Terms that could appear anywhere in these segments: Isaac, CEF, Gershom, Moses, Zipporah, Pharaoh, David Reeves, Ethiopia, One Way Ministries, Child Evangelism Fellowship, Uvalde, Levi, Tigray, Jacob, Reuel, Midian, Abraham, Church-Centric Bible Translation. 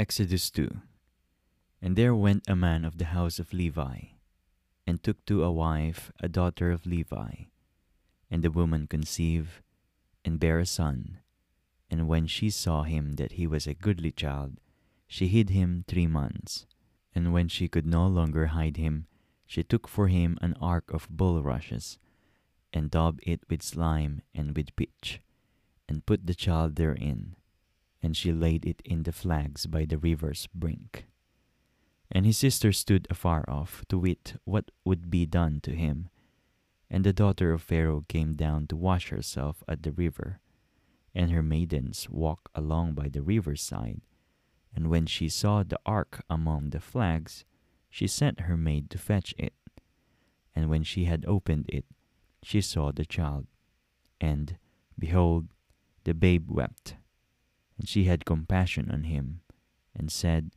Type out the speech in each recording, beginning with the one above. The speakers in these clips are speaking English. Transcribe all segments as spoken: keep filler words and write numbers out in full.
Exodus two. And there went a man of the house of Levi, and took to a wife a daughter of Levi. And the woman conceived, and bare a son. And when she saw him that he was a goodly child, she hid him three months. And when she could no longer hide him, she took for him an ark of bulrushes, and daubed it with slime and with pitch, and put the child therein. And she laid it in the flags by the river's brink. And his sister stood afar off, to wit what would be done to him. And the daughter of Pharaoh came down to wash herself at the river. And her maidens walked along by the river's side. And when she saw the ark among the flags, she sent her maid to fetch it. And when she had opened it, she saw the child. And, behold, the babe wept. And she had compassion on him, and said,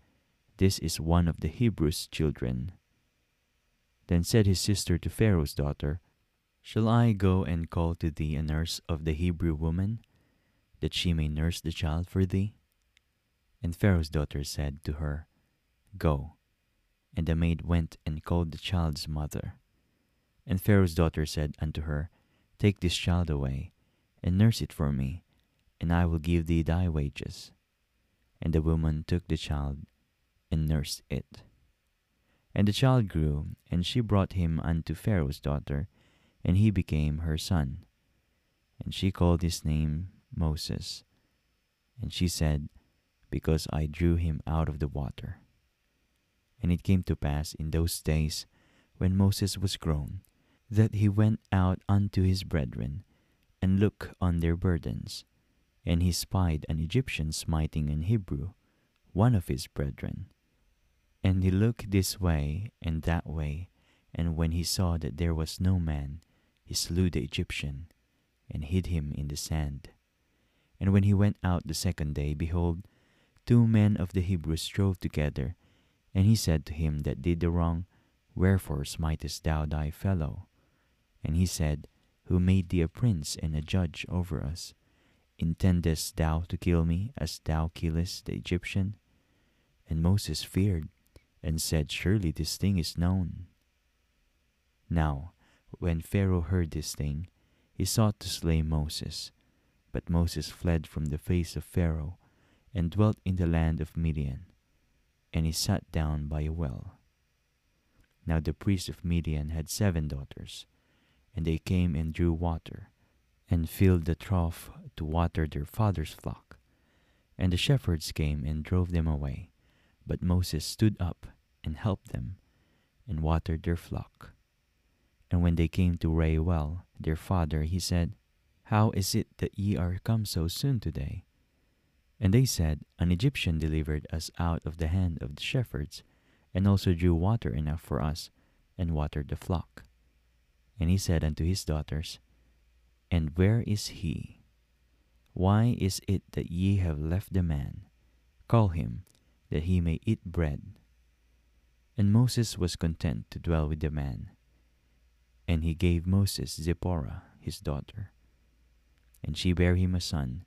This is one of the Hebrews' children. Then said his sister to Pharaoh's daughter, Shall I go and call to thee a nurse of the Hebrew woman, that she may nurse the child for thee? And Pharaoh's daughter said to her, Go. And the maid went and called the child's mother. And Pharaoh's daughter said unto her, Take this child away, and nurse it for me, and I will give thee thy wages. And the woman took the child, and nursed it. And the child grew, and she brought him unto Pharaoh's daughter, and he became her son. And she called his name Moses. And she said, Because I drew him out of the water. And it came to pass in those days, when Moses was grown, that he went out unto his brethren, and looked on their burdens. And he spied an Egyptian smiting an Hebrew, one of his brethren. And he looked this way and that way, and when he saw that there was no man, he slew the Egyptian, and hid him in the sand. And when he went out the second day, behold, two men of the Hebrews strove together, and he said to him that did the wrong, Wherefore smitest thou thy fellow? And he said, Who made thee a prince and a judge over us? Intendest thou to kill me, as thou killest the Egyptian? And Moses feared, and said, Surely this thing is known. Now, when Pharaoh heard this thing, he sought to slay Moses. But Moses fled from the face of Pharaoh, and dwelt in the land of Midian. And he sat down by a well. Now the priest of Midian had seven daughters, and they came and drew water, and filled the trough to water their father's flock. And the shepherds came and drove them away, but Moses stood up and helped them, and watered their flock. And when they came to Reuel, their father, he said, How is it that ye are come so soon today? And they said, An Egyptian delivered us out of the hand of the shepherds, and also drew water enough for us, and watered the flock. And he said unto his daughters, And where is he? Why is it that ye have left the man? Call him, that he may eat bread. And Moses was content to dwell with the man. And he gave Moses Zipporah, his daughter. And she bare him a son.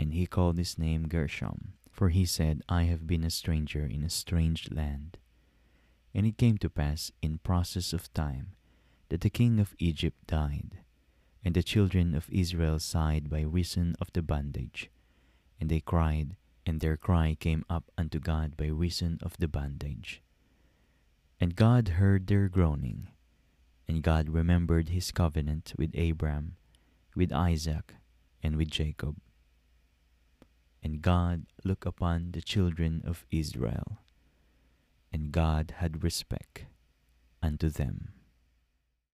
And he called his name Gershom, for he said, I have been a stranger in a strange land. And it came to pass in process of time, that the king of Egypt died. And the children of Israel sighed by reason of the bondage. And they cried, and their cry came up unto God by reason of the bondage. And God heard their groaning. And God remembered his covenant with Abraham, with Isaac, and with Jacob. And God looked upon the children of Israel. And God had respect unto them.